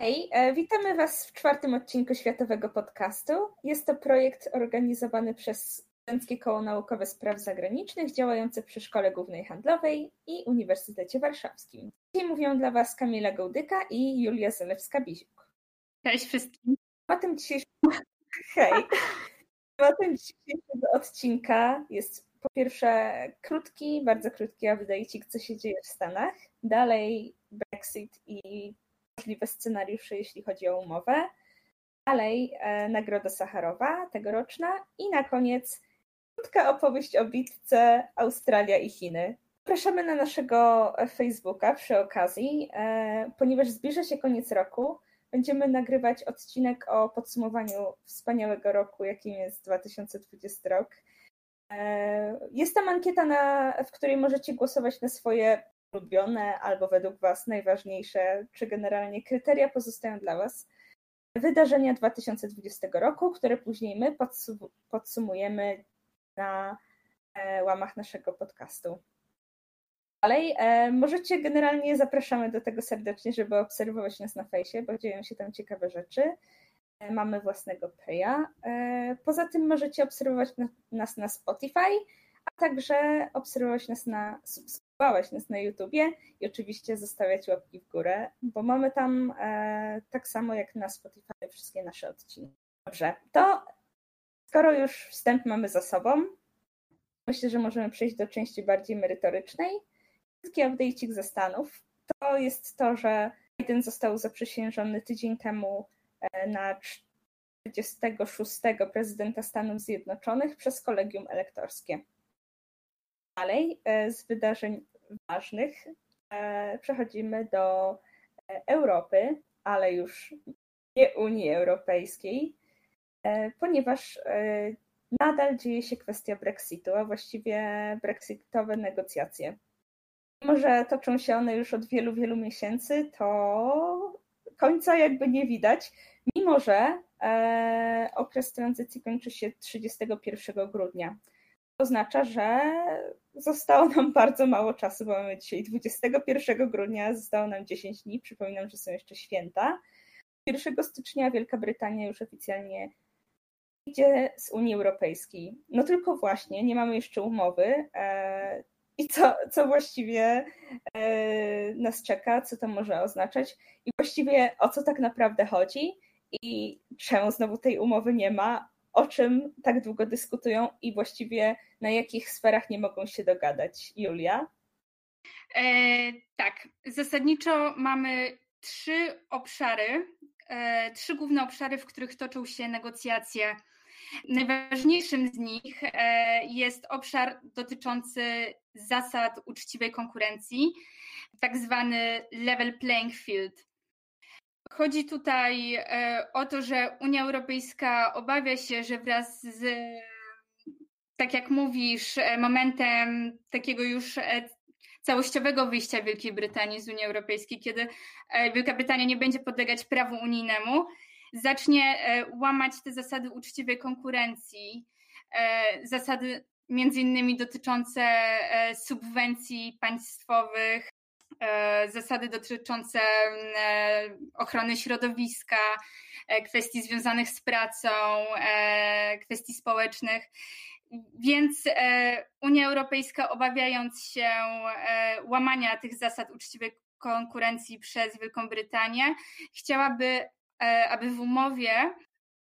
Hej, witamy Was w 4. odcinku Światowego Podcastu. Jest to projekt organizowany przez Studenckie Koło Naukowe Spraw Zagranicznych, działające przy Szkole Głównej Handlowej i Uniwersytecie Warszawskim. Dzisiaj mówią dla Was Kamila Gołdyka i Julia Zalewska-Biziuk. Cześć wszystkim. Tematem dzisiejszego odcinka jest po pierwsze bardzo krótki update'ik, co się dzieje w Stanach. Dalej Brexit i możliwe scenariusze, jeśli chodzi o umowę. Dalej Nagroda Sacharowa tegoroczna i na koniec krótka opowieść o bitce Australia i Chiny. Zapraszamy na naszego Facebooka przy okazji, ponieważ zbliża się koniec roku. Będziemy nagrywać odcinek o podsumowaniu wspaniałego roku, jakim jest 2020 rok. Jest tam ankieta, w której możecie głosować na swoje ulubione albo według Was najważniejsze, czy generalnie kryteria pozostają dla Was wydarzenia 2020 roku, które później my podsumujemy na łamach naszego podcastu. Dalej możecie, generalnie zapraszamy do tego serdecznie, żeby obserwować nas na fejsie, bo dzieją się tam ciekawe rzeczy. Mamy własnego playa. Poza tym możecie obserwować nas na Spotify, a także subskrybować nas na YouTubie i oczywiście zostawiać łapki w górę, bo mamy tam tak samo jak na Spotify wszystkie nasze odcinki. Dobrze, to skoro już wstęp mamy za sobą, myślę, że możemy przejść do części bardziej merytorycznej. Krótki update'ik ze Stanów. To jest to, że Biden został zaprzysiężony tydzień temu na 46. prezydenta Stanów Zjednoczonych przez kolegium elektorskie. Dalej z wydarzeń ważnych przechodzimy do Europy, ale już nie Unii Europejskiej, ponieważ nadal dzieje się kwestia Brexitu, a właściwie brexitowe negocjacje. Mimo że toczą się one już od wielu, wielu miesięcy, to końca jakby nie widać, mimo że okres tranzycji kończy się 31 grudnia. To oznacza, że zostało nam bardzo mało czasu, bo mamy dzisiaj 21 grudnia, zostało nam 10 dni, przypominam, że są jeszcze święta. 1 stycznia Wielka Brytania już oficjalnie idzie z Unii Europejskiej. No tylko właśnie, nie mamy jeszcze umowy i co właściwie nas czeka, co to może oznaczać i właściwie o co tak naprawdę chodzi i czemu znowu tej umowy nie ma, o czym tak długo dyskutują i właściwie na jakich sferach nie mogą się dogadać. Julia? Tak, zasadniczo mamy trzy główne obszary, w których toczą się negocjacje. Najważniejszym z nich jest obszar dotyczący zasad uczciwej konkurencji, tak zwany level playing field. Chodzi tutaj o to, że Unia Europejska obawia się, że wraz z, tak jak mówisz, momentem takiego już całościowego wyjścia Wielkiej Brytanii z Unii Europejskiej, kiedy Wielka Brytania nie będzie podlegać prawu unijnemu, zacznie łamać te zasady uczciwej konkurencji, zasady między innymi dotyczące subwencji państwowych, zasady dotyczące ochrony środowiska, kwestii związanych z pracą, kwestii społecznych. Więc Unia Europejska, obawiając się łamania tych zasad uczciwej konkurencji przez Wielką Brytanię, chciałaby, aby w umowie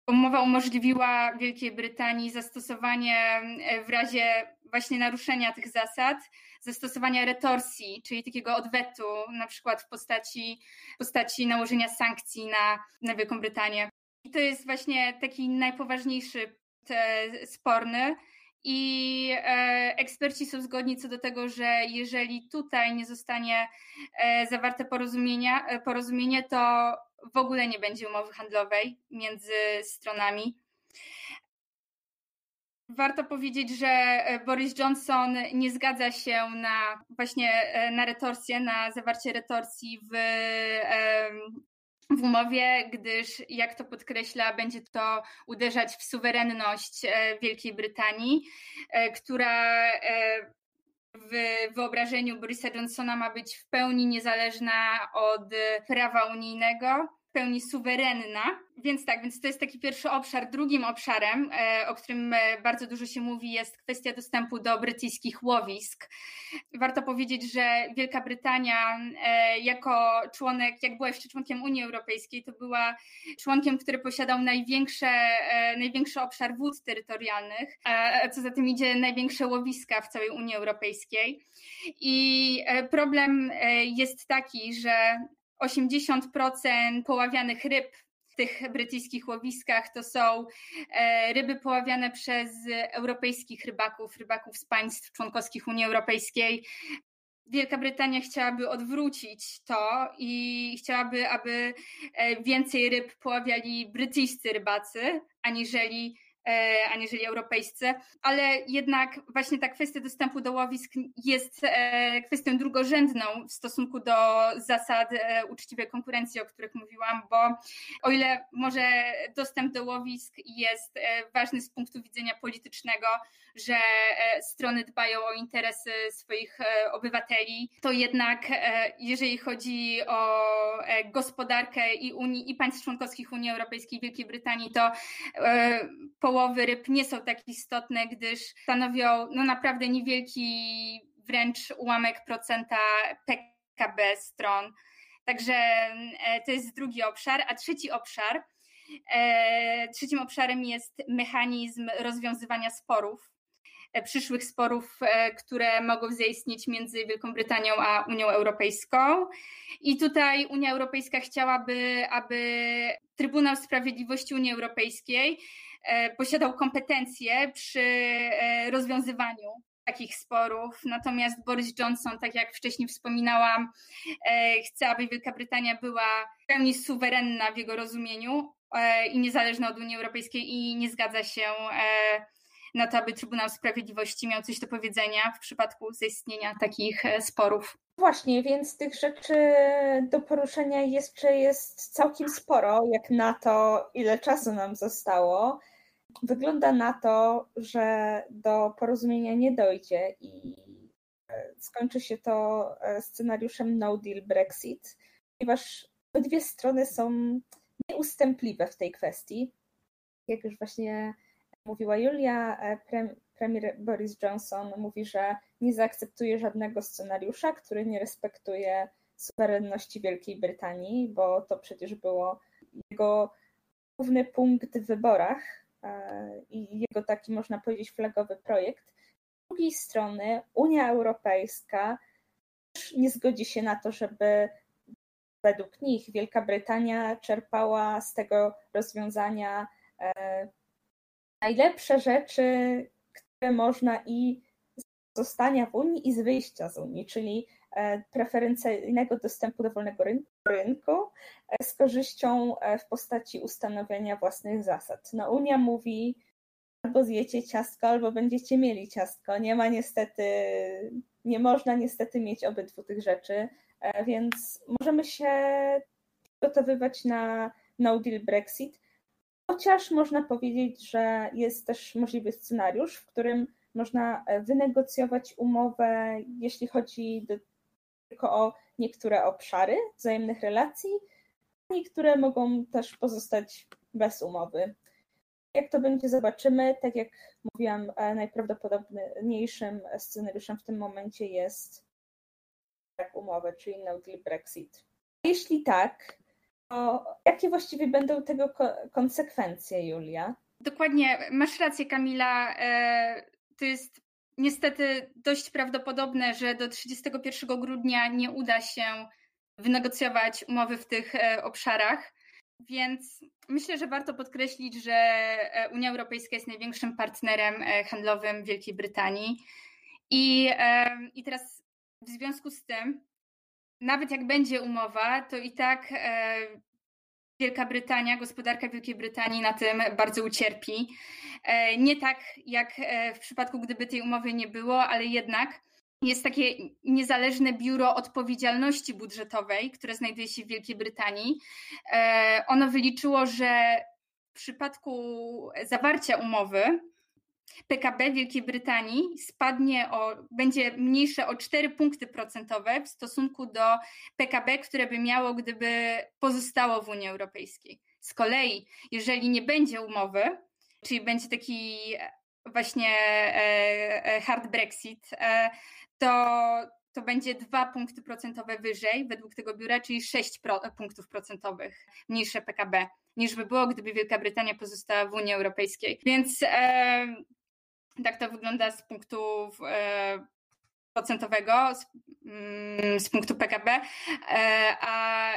umowa umożliwiła Wielkiej Brytanii zastosowanie w razie właśnie naruszenia tych zasad, zastosowania retorsji, czyli takiego odwetu, na przykład w postaci nałożenia sankcji na Wielką Brytanię. I to jest właśnie taki najpoważniejszy sporny i eksperci są zgodni co do tego, że jeżeli tutaj nie zostanie zawarte porozumienie, to w ogóle nie będzie umowy handlowej między stronami. Warto powiedzieć, że Boris Johnson nie zgadza się na retorsję, na zawarcie retorsji w umowie, gdyż, jak to podkreśla, będzie to uderzać w suwerenność Wielkiej Brytanii, która w wyobrażeniu Borisa Johnsona ma być w pełni niezależna od prawa unijnego. pełni suwerenna. Więc to jest taki pierwszy obszar. Drugim obszarem, o którym bardzo dużo się mówi, jest kwestia dostępu do brytyjskich łowisk. Warto powiedzieć, że Wielka Brytania jako członek, jak była jeszcze członkiem Unii Europejskiej, to była członkiem, który posiadał największy obszar wód terytorialnych, a co za tym idzie największe łowiska w całej Unii Europejskiej. I problem jest taki, że 80% poławianych ryb w tych brytyjskich łowiskach to są ryby poławiane przez europejskich rybaków z państw członkowskich Unii Europejskiej. Wielka Brytania chciałaby odwrócić to i chciałaby, aby więcej ryb poławiali brytyjscy rybacy, aniżeli europejscy, ale jednak właśnie ta kwestia dostępu do łowisk jest kwestią drugorzędną w stosunku do zasad uczciwej konkurencji, o których mówiłam, bo o ile może dostęp do łowisk jest ważny z punktu widzenia politycznego, że strony dbają o interesy swoich obywateli, to jednak jeżeli chodzi o gospodarkę i państw członkowskich Unii Europejskiej i Wielkiej Brytanii, to połowy ryb nie są tak istotne, gdyż stanowią naprawdę niewielki wręcz ułamek procenta PKB stron. Także to jest drugi obszar. A trzecim obszarem jest mechanizm rozwiązywania sporów, przyszłych sporów, które mogą zaistnieć między Wielką Brytanią a Unią Europejską. I tutaj Unia Europejska chciałaby, aby Trybunał Sprawiedliwości Unii Europejskiej posiadał kompetencje przy rozwiązywaniu takich sporów, natomiast Boris Johnson, tak jak wcześniej wspominałam, chce, aby Wielka Brytania była w pełni suwerenna w jego rozumieniu i niezależna od Unii Europejskiej i nie zgadza się na to, aby Trybunał Sprawiedliwości miał coś do powiedzenia w przypadku zaistnienia takich sporów. Właśnie, więc tych rzeczy do poruszenia jeszcze jest całkiem sporo, jak na to, ile czasu nam zostało. Wygląda na to, że do porozumienia nie dojdzie i skończy się to scenariuszem no deal Brexit, ponieważ obydwie strony są nieustępliwe w tej kwestii. Jak już właśnie mówiła Julia, premier Boris Johnson mówi, że nie zaakceptuje żadnego scenariusza, który nie respektuje suwerenności Wielkiej Brytanii, bo to przecież było jego główny punkt w wyborach i jego taki, można powiedzieć, flagowy projekt. Z drugiej strony Unia Europejska też nie zgodzi się na to, żeby według nich Wielka Brytania czerpała z tego rozwiązania najlepsze rzeczy, które można i z zostania w Unii i z wyjścia z Unii, czyli preferencyjnego dostępu do wolnego rynku z korzyścią w postaci ustanowienia własnych zasad. No, Unia mówi, albo zjecie ciastko, albo będziecie mieli ciastko. Nie można niestety mieć obydwu tych rzeczy, więc możemy się przygotowywać na no deal Brexit. Chociaż można powiedzieć, że jest też możliwy scenariusz, w którym można wynegocjować umowę, jeśli chodzi tylko o niektóre obszary wzajemnych relacji, a niektóre mogą też pozostać bez umowy. Jak to będzie, zobaczymy. Tak jak mówiłam, najprawdopodobniejszym scenariuszem w tym momencie jest brak umowy, czyli no deal Brexit. Jeśli tak, to jakie właściwie będą tego konsekwencje, Julia? Dokładnie, masz rację, Kamila. To jest niestety dość prawdopodobne, że do 31 grudnia nie uda się wynegocjować umowy w tych obszarach, więc myślę, że warto podkreślić, że Unia Europejska jest największym partnerem handlowym Wielkiej Brytanii i teraz w związku z tym, nawet jak będzie umowa, to i tak Wielka Brytania, gospodarka Wielkiej Brytanii na tym bardzo ucierpi. Nie tak jak w przypadku, gdyby tej umowy nie było, ale jednak jest takie niezależne biuro odpowiedzialności budżetowej, które znajduje się w Wielkiej Brytanii. Ono wyliczyło, że w przypadku zawarcia umowy PKB Wielkiej Brytanii będzie mniejsze o 4 punkty procentowe w stosunku do PKB, które by miało, gdyby pozostało w Unii Europejskiej. Z kolei, jeżeli nie będzie umowy, czyli będzie taki właśnie hard Brexit, to będzie 2 punkty procentowe wyżej według tego biura, czyli 6 punktów procentowych mniejsze PKB niż by było, gdyby Wielka Brytania pozostała w Unii Europejskiej. Więc tak to wygląda z punktu procentowego, z punktu PKB, a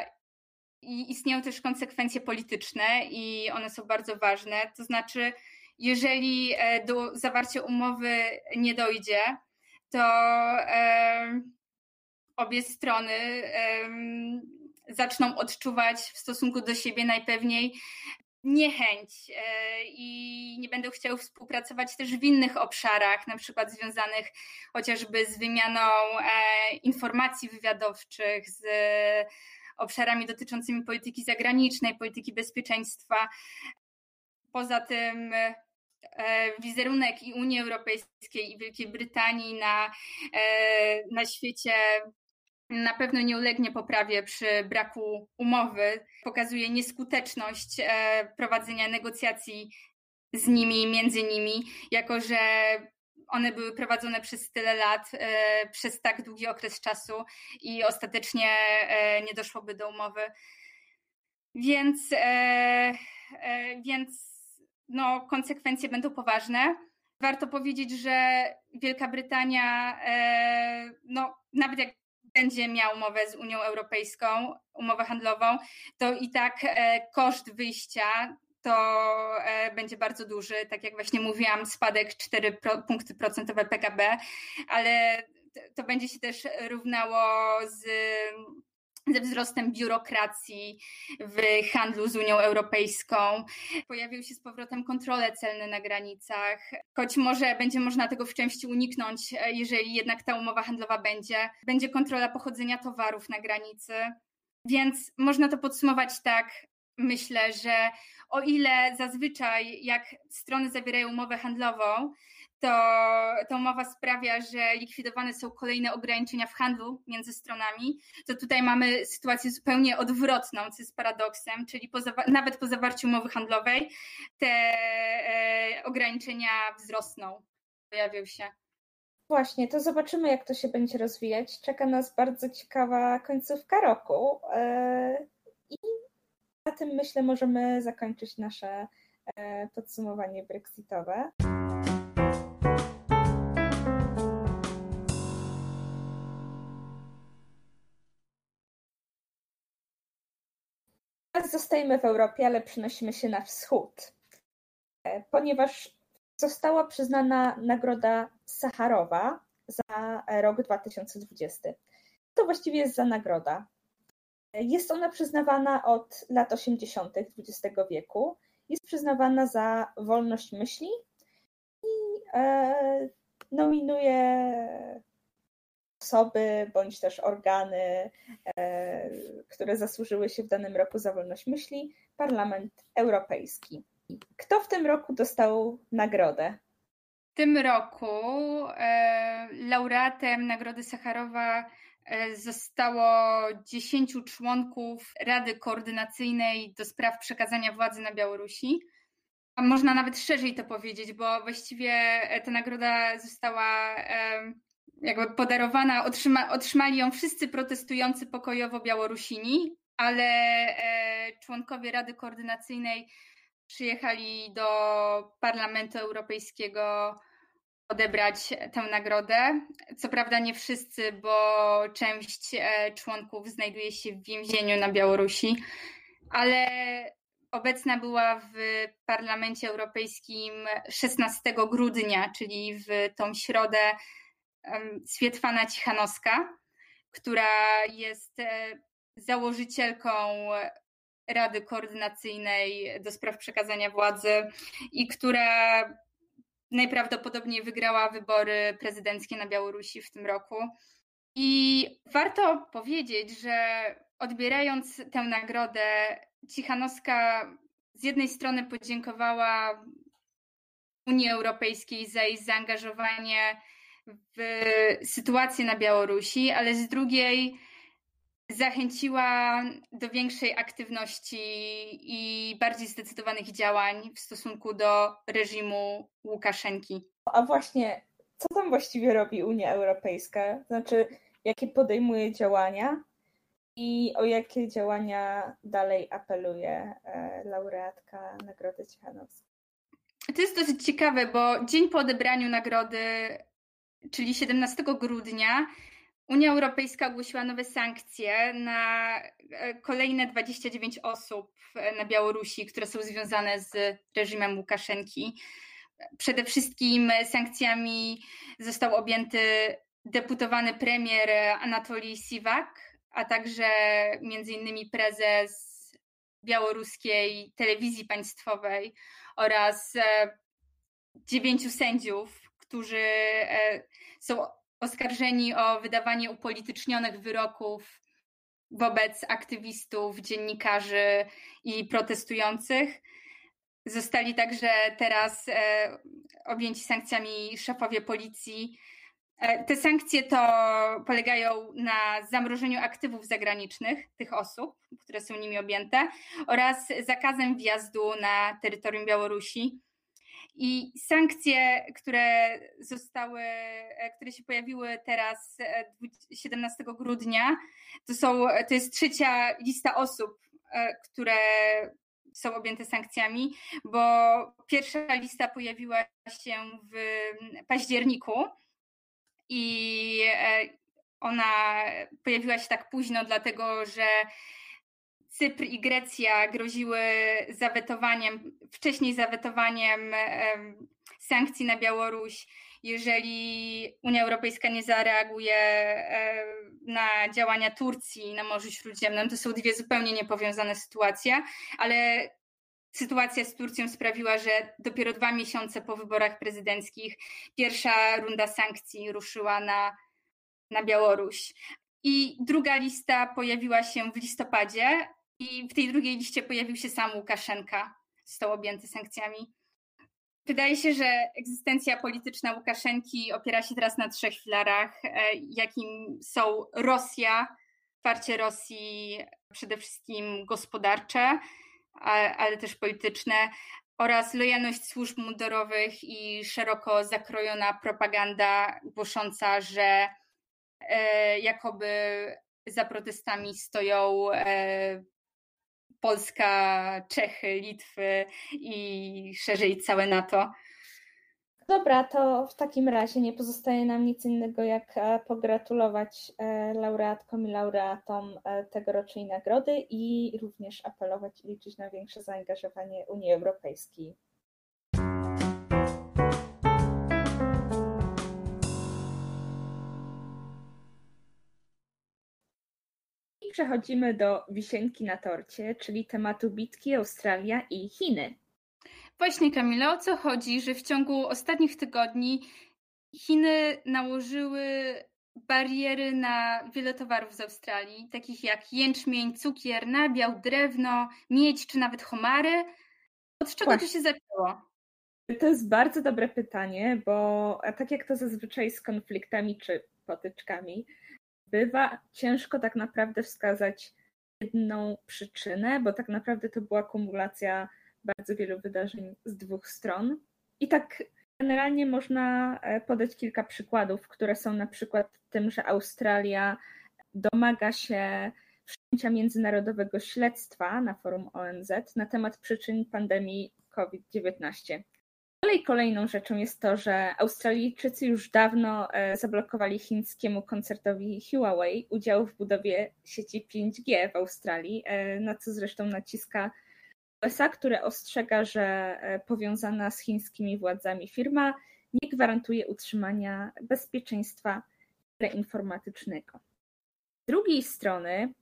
istnieją też konsekwencje polityczne i one są bardzo ważne. To znaczy, jeżeli do zawarcia umowy nie dojdzie, to obie strony zaczną odczuwać w stosunku do siebie najpewniej niechęć i nie będą chciały współpracować też w innych obszarach, na przykład związanych chociażby z wymianą informacji wywiadowczych, z obszarami dotyczącymi polityki zagranicznej, polityki bezpieczeństwa. Poza tym wizerunek i Unii Europejskiej, i Wielkiej Brytanii na świecie na pewno nie ulegnie poprawie przy braku umowy. Pokazuje nieskuteczność prowadzenia negocjacji z nimi, między nimi, jako że one były prowadzone przez tyle lat, przez tak długi okres czasu i ostatecznie nie doszłoby do umowy. Więc no, konsekwencje będą poważne. Warto powiedzieć, że Wielka Brytania, no, nawet jak będzie miała umowę z Unią Europejską, umowę handlową, to i tak koszt wyjścia to będzie bardzo duży. Tak jak właśnie mówiłam, spadek 4 punkty procentowe PKB, ale to będzie się też równało ze wzrostem biurokracji w handlu z Unią Europejską. Pojawiły się z powrotem kontrole celne na granicach. Choć może będzie można tego w części uniknąć, jeżeli jednak ta umowa handlowa będzie. Będzie kontrola pochodzenia towarów na granicy. Więc można to podsumować tak, myślę, że o ile zazwyczaj jak strony zawierają umowę handlową, to ta umowa sprawia, że likwidowane są kolejne ograniczenia w handlu między stronami, to tutaj mamy sytuację zupełnie odwrotną, co jest paradoksem, czyli nawet po zawarciu umowy handlowej te ograniczenia wzrosną, pojawią się. Właśnie, to zobaczymy, jak to się będzie rozwijać. Czeka nas bardzo ciekawa końcówka roku i na tym, myślę, możemy zakończyć nasze podsumowanie brexitowe. Zostajemy w Europie, ale przenosimy się na wschód, ponieważ została przyznana Nagroda Sacharowa za rok 2020. To właściwie jest za nagroda. Jest ona przyznawana od lat 80. XX wieku. Jest przyznawana za wolność myśli i nominuje osoby bądź też organy, które zasłużyły się w danym roku za wolność myśli, Parlament Europejski. Kto w tym roku dostał nagrodę? W tym roku laureatem Nagrody Sacharowa zostało 10 członków Rady Koordynacyjnej do spraw przekazania władzy na Białorusi. A można nawet szerzej to powiedzieć, bo właściwie ta nagroda została jakby podarowana, otrzymali ją wszyscy protestujący pokojowo Białorusini, ale członkowie Rady Koordynacyjnej przyjechali do Parlamentu Europejskiego odebrać tę nagrodę. Co prawda nie wszyscy, bo część członków znajduje się w więzieniu na Białorusi, ale obecna była w Parlamencie Europejskim 16 grudnia, czyli w tą środę, Swietłana Cichanowska, która jest założycielką Rady Koordynacyjnej do spraw przekazania władzy i która najprawdopodobniej wygrała wybory prezydenckie na Białorusi w tym roku. I warto powiedzieć, że odbierając tę nagrodę, Cichanowska z jednej strony podziękowała Unii Europejskiej za jej zaangażowanie w sytuację na Białorusi, ale z drugiej zachęciła do większej aktywności i bardziej zdecydowanych działań w stosunku do reżimu Łukaszenki. A właśnie, co tam właściwie robi Unia Europejska? Znaczy, jakie podejmuje działania i o jakie działania dalej apeluje laureatka Nagrody Cichanowskiej? To jest dosyć ciekawe, bo dzień po odebraniu nagrody, czyli 17 grudnia, Unia Europejska ogłosiła nowe sankcje na kolejne 29 osób na Białorusi, które są związane z reżimem Łukaszenki. Przede wszystkim sankcjami został objęty deputowany premier Anatolij Siwak, a także m.in. prezes białoruskiej telewizji państwowej oraz 9 sędziów, którzy są oskarżeni o wydawanie upolitycznionych wyroków wobec aktywistów, dziennikarzy i protestujących. Zostali także teraz objęci sankcjami szefowie policji. Te sankcje to polegają na zamrożeniu aktywów zagranicznych tych osób, które są nimi objęte, oraz zakazem wjazdu na terytorium Białorusi. I sankcje, które się pojawiły teraz 17 grudnia, to jest trzecia lista osób, które są objęte sankcjami, bo pierwsza lista pojawiła się w październiku i ona pojawiła się tak późno, dlatego że Cypr i Grecja groziły zawetowaniem sankcji na Białoruś, jeżeli Unia Europejska nie zareaguje na działania Turcji na Morzu Śródziemnym. To są dwie zupełnie niepowiązane sytuacje, ale sytuacja z Turcją sprawiła, że dopiero 2 miesiące po wyborach prezydenckich pierwsza runda sankcji ruszyła na Białoruś. I druga lista pojawiła się w listopadzie i w tej drugiej liście pojawił się sam Łukaszenka, został objęty sankcjami. Wydaje się, że egzystencja polityczna Łukaszenki opiera się teraz na 3 filarach, jakim są Rosja, wsparcie Rosji przede wszystkim gospodarcze, ale też polityczne, oraz lojalność służb mundurowych i szeroko zakrojona propaganda głosząca, że jakoby za protestami stoją Polska, Czechy, Litwy i szerzej całe NATO. Dobra, to w takim razie nie pozostaje nam nic innego jak pogratulować laureatkom i laureatom tegorocznej nagrody i również apelować i liczyć na większe zaangażowanie Unii Europejskiej. I przechodzimy do wisienki na torcie, czyli tematu bitki Australia i Chiny. Właśnie, Kamila, o co chodzi, że w ciągu ostatnich tygodni Chiny nałożyły bariery na wiele towarów z Australii, takich jak jęczmień, cukier, nabiał, drewno, miedź czy nawet homary. Od czego to się zaczęło? To jest bardzo dobre pytanie, bo tak jak to zazwyczaj z konfliktami czy potyczkami bywa, ciężko tak naprawdę wskazać jedną przyczynę, bo tak naprawdę to była kumulacja bardzo wielu wydarzeń z 2 stron. I tak generalnie można podać kilka przykładów, które są na przykład tym, że Australia domaga się wszczęcia międzynarodowego śledztwa na forum ONZ na temat przyczyn pandemii COVID-19. Kolejną rzeczą jest to, że Australijczycy już dawno zablokowali chińskiemu koncertowi Huawei udział w budowie sieci 5G w Australii, na co zresztą naciska USA, które ostrzega, że powiązana z chińskimi władzami firma nie gwarantuje utrzymania bezpieczeństwa teleinformatycznego. Z drugiej strony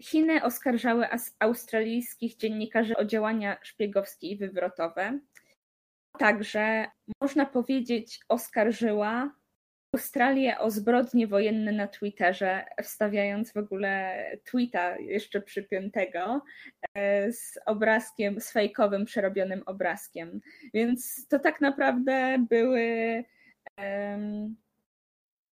Chiny oskarżały australijskich dziennikarzy o działania szpiegowskie i wywrotowe. Także można powiedzieć, oskarżyła Australię o zbrodnie wojenne na Twitterze, wstawiając w ogóle tweeta jeszcze przypiętego z obrazkiem, z fejkowym, przerobionym obrazkiem. Więc to tak naprawdę były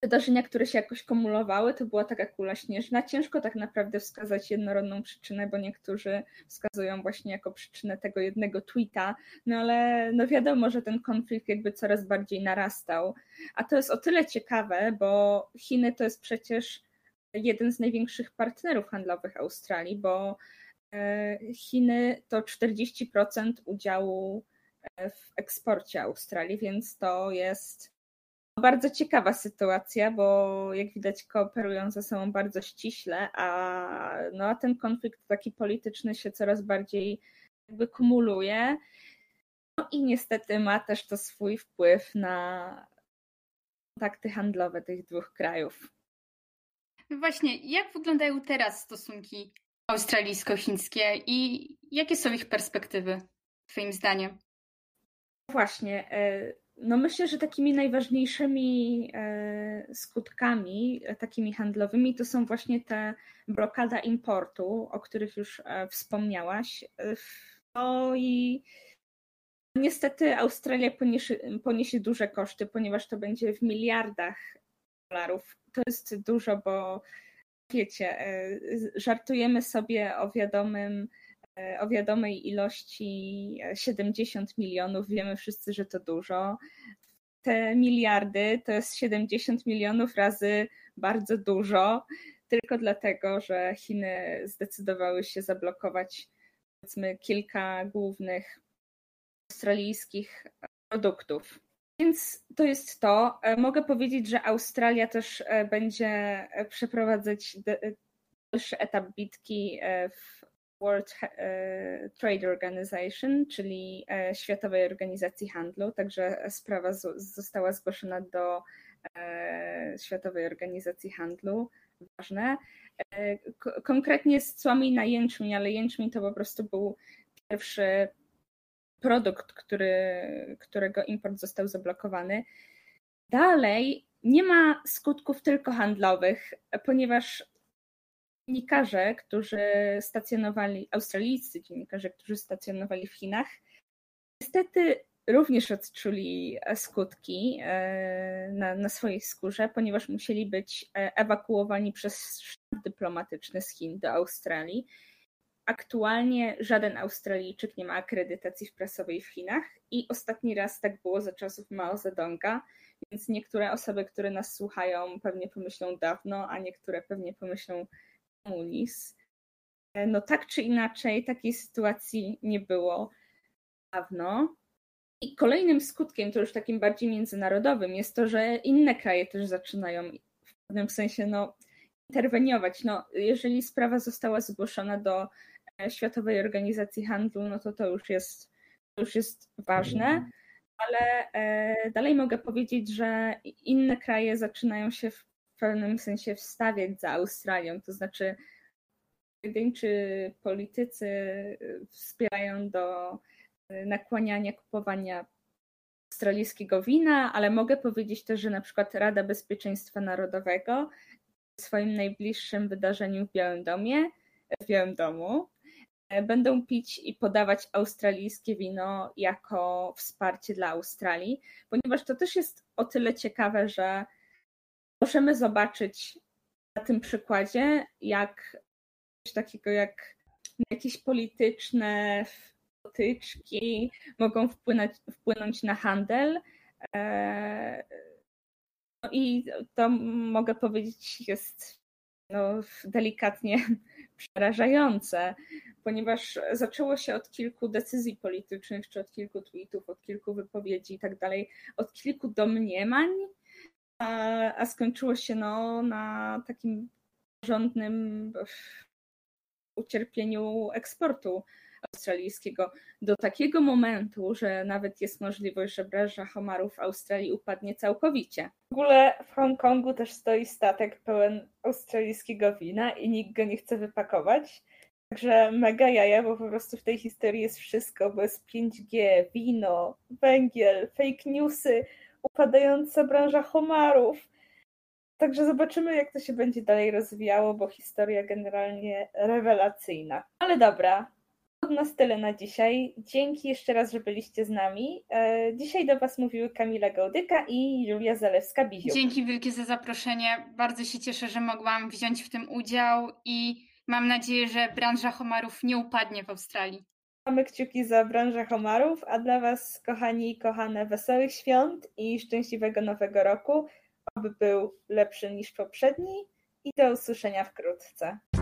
wydarzenia, które się jakoś kumulowały. To była taka kula śnieżna. Ciężko tak naprawdę wskazać jednorodną przyczynę, bo niektórzy wskazują właśnie jako przyczynę tego jednego tweeta, no ale no wiadomo, że ten konflikt jakby coraz bardziej narastał. A to jest o tyle ciekawe, bo Chiny to jest przecież jeden z największych partnerów handlowych Australii, bo Chiny to 40% udziału w eksporcie Australii, więc to jest bardzo ciekawa sytuacja, bo jak widać kooperują ze sobą bardzo ściśle, a ten konflikt taki polityczny się coraz bardziej jakby kumuluje. No i niestety ma też to swój wpływ na kontakty handlowe tych dwóch krajów. No właśnie, jak wyglądają teraz stosunki australijsko-chińskie i jakie są ich perspektywy, twoim zdaniem? Właśnie, no myślę, że takimi najważniejszymi skutkami, takimi handlowymi, to są właśnie te blokada importu, o których już wspomniałaś. No i niestety Australia poniesie duże koszty, ponieważ to będzie w miliardach dolarów. To jest dużo, bo wiecie, żartujemy sobie o wiadomej ilości 70 milionów. Wiemy wszyscy, że to dużo. Te miliardy to jest 70 milionów razy bardzo dużo, tylko dlatego, że Chiny zdecydowały się zablokować, powiedzmy, kilka głównych australijskich produktów. Więc to jest to. Mogę powiedzieć, że Australia też będzie przeprowadzać dalszy etap bitki w World Trade Organization, czyli Światowej Organizacji Handlu, także sprawa została zgłoszona do Światowej Organizacji Handlu, ważne. Konkretnie z cłami na jęczmień, ale jęczmień to po prostu był pierwszy produkt, którego import został zablokowany. Dalej nie ma skutków tylko handlowych, ponieważ australijscy dziennikarze, którzy stacjonowali w Chinach, niestety również odczuli skutki na swojej skórze, ponieważ musieli być ewakuowani przez sztab dyplomatyczny z Chin do Australii. Aktualnie żaden Australijczyk nie ma akredytacji prasowej w Chinach i ostatni raz tak było za czasów Mao Zedonga, więc niektóre osoby, które nas słuchają, pewnie pomyślą dawno, a niektóre pewnie pomyślą komunizm. No tak czy inaczej, takiej sytuacji nie było dawno. I kolejnym skutkiem, to już takim bardziej międzynarodowym, jest to, że inne kraje też zaczynają w pewnym sensie interweniować. Jeżeli sprawa została zgłoszona do Światowej Organizacji Handlu, to już jest ważne, ale dalej mogę powiedzieć, że inne kraje zaczynają się w pewnym sensie wstawiać za Australią, to znaczy pojedynczy politycy wspierają do nakłaniania kupowania australijskiego wina, ale mogę powiedzieć też, że na przykład Rada Bezpieczeństwa Narodowego w swoim najbliższym wydarzeniu w Białym Domu będą pić i podawać australijskie wino jako wsparcie dla Australii, ponieważ to też jest o tyle ciekawe, że możemy zobaczyć na tym przykładzie, jak coś takiego jak jakieś polityczne potyczki mogą wpłynąć na handel. No i to, mogę powiedzieć, jest delikatnie przerażające, ponieważ zaczęło się od kilku decyzji politycznych, czy od kilku tweetów, od kilku wypowiedzi i tak dalej, od kilku domniemań, a skończyło się na takim porządnym ucierpieniu eksportu australijskiego do takiego momentu, że nawet jest możliwość, że branża homarów w Australii upadnie całkowicie. W ogóle w Hongkongu też stoi statek pełen australijskiego wina i nikt go nie chce wypakować. Także mega jaja, bo po prostu w tej historii jest wszystko, bo jest 5G, wino, węgiel, fake newsy, upadająca branża homarów. Także zobaczymy, jak to się będzie dalej rozwijało, bo historia generalnie rewelacyjna. Ale dobra, od nas tyle na dzisiaj. Dzięki jeszcze raz, że byliście z nami. Dzisiaj do Was mówiły Kamila Gołdyka i Julia Zalewska-Biziuk. Dzięki wielkie za zaproszenie. Bardzo się cieszę, że mogłam wziąć w tym udział i mam nadzieję, że branża homarów nie upadnie w Australii. Mamy kciuki za branżę homarów, a dla Was, kochani i kochane, wesołych świąt i szczęśliwego nowego roku. Aby był lepszy niż poprzedni i do usłyszenia wkrótce.